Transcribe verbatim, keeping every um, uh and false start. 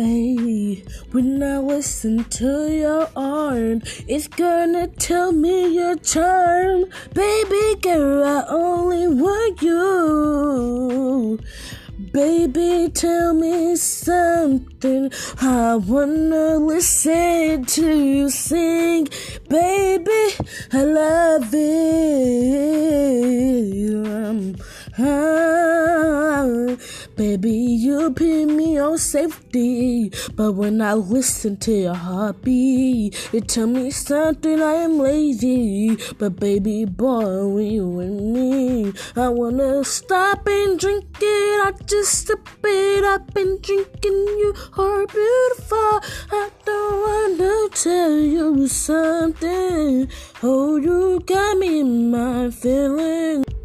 Ay, when I listen to your arm, it's gonna tell me your charm. Baby girl, I only want you. Baby, tell me something. I wanna listen to you sing. Baby, I love it. Um, ah, baby, you put me on safety, but when I listen to your heartbeat, you tell me something. I am lazy, but baby boy, when you and me, I wanna stop and drink it. I just sip it up and drinking. You are beautiful. I don't wanna tell you something. Oh, you got me in my feelings.